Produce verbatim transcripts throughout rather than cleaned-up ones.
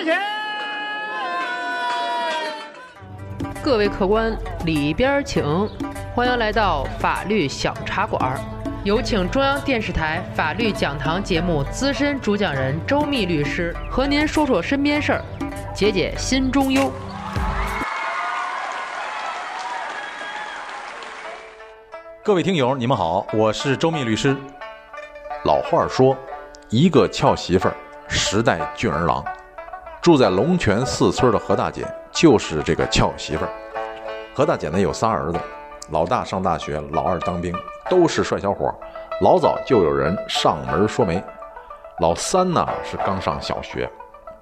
之前。各位客官，里边请。欢迎来到法律小茶馆，有请中央电视台法律讲堂节目资深主讲人周密律师和您说说身边事儿，解解心中忧。各位听友，你们好，我是周密律师。老话说，一个俏媳妇儿，十代俊儿郎。住在龙泉四村的何大姐就是这个俏媳妇儿。何大姐呢有仨儿子，老大上大学，老二当兵，都是帅小伙，老早就有人上门说媒。老三呢是刚上小学，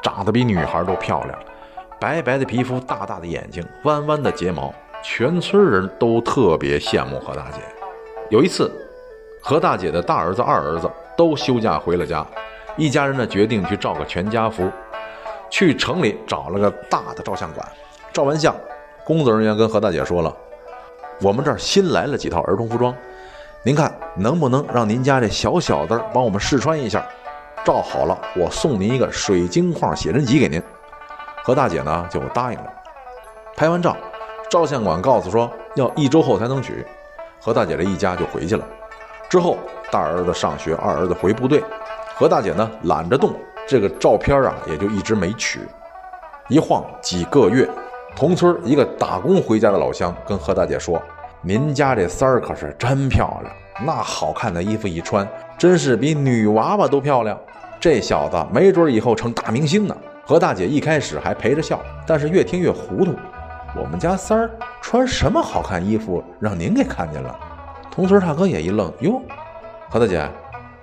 长得比女孩都漂亮，白白的皮肤，大大的眼睛，弯弯的睫毛，全村人都特别羡慕何大姐。有一次，何大姐的大儿子、二儿子都休假回了家，一家人呢决定去照个全家福，去城里找了个大的照相馆。照完相，工作人员跟何大姐说了，我们这儿新来了几套儿童服装，您看能不能让您家这小小子帮我们试穿一下，照好了我送您一个水晶框写真集给您。何大姐呢就答应了。拍完照，照相馆告诉说要一周后才能取。何大姐这一家就回去了。之后大儿子上学，二儿子回部队，何大姐呢懒着动，这个照片啊也就一直没取。一晃几个月，同村一个打工回家的老乡跟何大姐说，您家这三儿可是真漂亮，那好看的衣服一穿，真是比女娃娃都漂亮，这小子没准以后成大明星呢。何大姐一开始还陪着笑，但是越听越糊涂，我们家三儿穿什么好看衣服让您给看见了？同村大哥也一愣，哟，何大姐，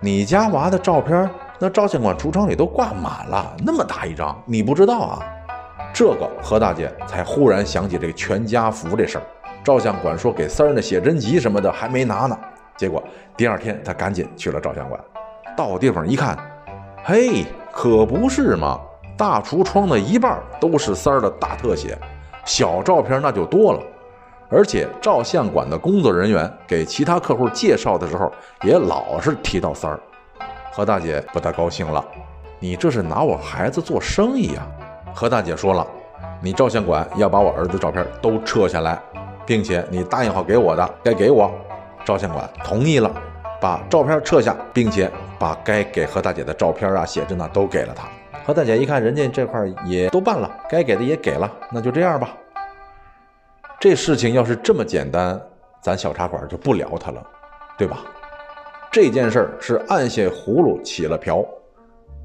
你家娃的照片那照相馆橱窗里都挂满了，那么大一张，你不知道啊？这个何大姐才忽然想起这个全家福这事儿，照相馆说给三儿的写真集什么的还没拿呢。结果第二天她赶紧去了照相馆，到地方一看，嘿，可不是嘛，大橱窗的一半都是三儿的大特写，小照片那就多了。而且照相馆的工作人员给其他客户介绍的时候也老是提到三儿。何大姐不太高兴了，你这是拿我孩子做生意啊。何大姐说了，你照相馆要把我儿子照片都撤下来，并且你答应好给我的该给我。照相馆同意了，把照片撤下，并且把该给何大姐的照片啊、写真啊都给了她。何大姐一看人家这块也都办了，该给的也给了，那就这样吧。这事情要是这么简单，咱小茶馆就不聊它了，对吧？这件事儿是按下葫芦起了瓢。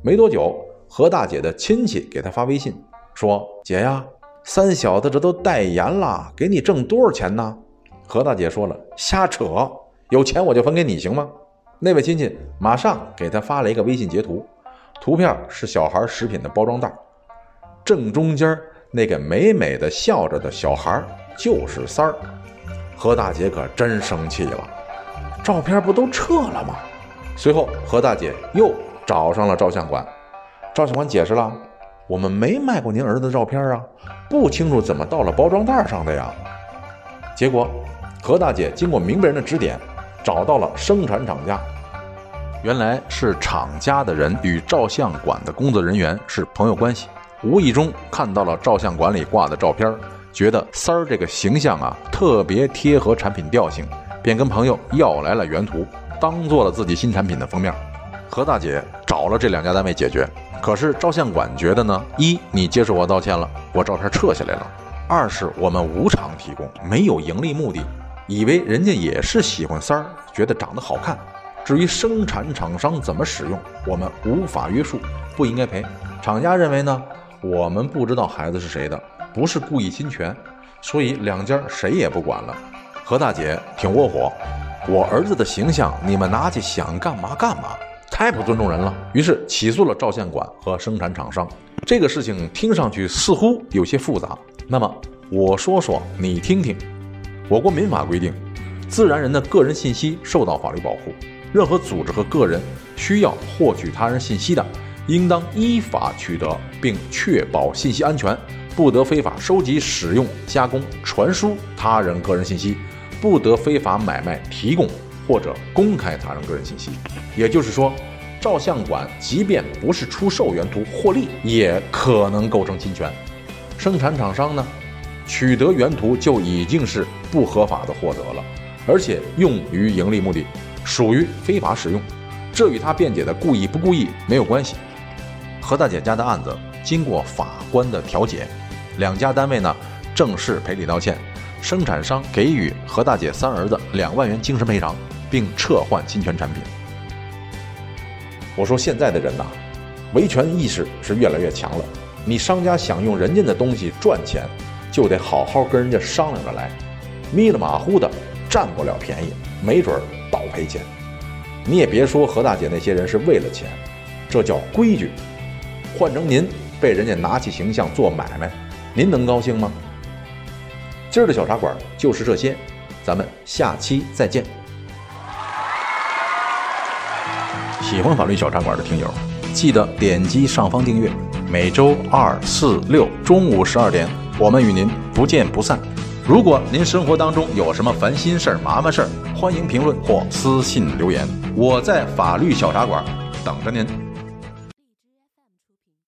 没多久，何大姐的亲戚给她发微信说，姐呀，三小子这都代言了，给你挣多少钱呢？何大姐说了，瞎扯，有钱我就分给你行吗？那位亲戚马上给她发了一个微信截图，图片是小孩食品的包装袋，正中间那个美美的笑着的小孩就是三儿。何大姐可真生气了，照片不都撤了吗？随后何大姐又找上了照相馆，照相馆解释了，我们没卖过您儿子的照片啊，不清楚怎么到了包装袋上的呀。结果何大姐经过明白人的指点，找到了生产厂家。原来是厂家的人与照相馆的工作人员是朋友关系，无意中看到了照相馆里挂的照片，觉得三儿这个形象啊特别贴合产品调性，便跟朋友要来了原图，当做了自己新产品的封面。何大姐找了这两家单位解决，可是照相馆觉得呢，一，你接受我道歉了，我照片撤下来了；二是我们无偿提供，没有盈利目的，以为人家也是喜欢三儿，觉得长得好看。至于生产厂商怎么使用，我们无法约束，不应该赔。厂家认为呢，我们不知道孩子是谁的，不是故意侵权，所以两家谁也不管了。何大姐挺窝火，我儿子的形象你们拿去想干嘛干嘛，太不尊重人了。于是起诉了照相馆和生产厂商。这个事情听上去似乎有些复杂，那么我说说你听听。我国民法规定，自然人的个人信息受到法律保护，任何组织和个人需要获取他人信息的，应当依法取得，并确保信息安全，不得非法收集、使用、加工、传输他人个人信息，不得非法买卖、提供或者公开他人个人信息。也就是说，照相馆即便不是出售原图获利，也可能构成侵权。生产厂商呢，取得原图就已经是不合法的获得了，而且用于盈利目的，属于非法使用。这与他辩解的故意不故意没有关系。何大姐家的案子经过法官的调解，两家单位呢正式赔礼道歉，生产商给予何大姐三儿子两万元精神赔偿，并撤换侵权产品。我说现在的人呐、啊，维权意识是越来越强了。你商家想用人家的东西赚钱，就得好好跟人家商量着来，迷了马虎的占不了便宜，没准倒赔钱。你也别说何大姐那些人是为了钱，这叫规矩。换成您被人家拿起形象做买卖，您能高兴吗？今儿的小茶馆就是这些，咱们下期再见。喜欢法律小茶馆的听友，记得点击上方订阅。每周二、四、六中午十二点，我们与您不见不散。如果您生活当中有什么烦心事儿、麻烦事儿，欢迎评论或私信留言，我在法律小茶馆等着您。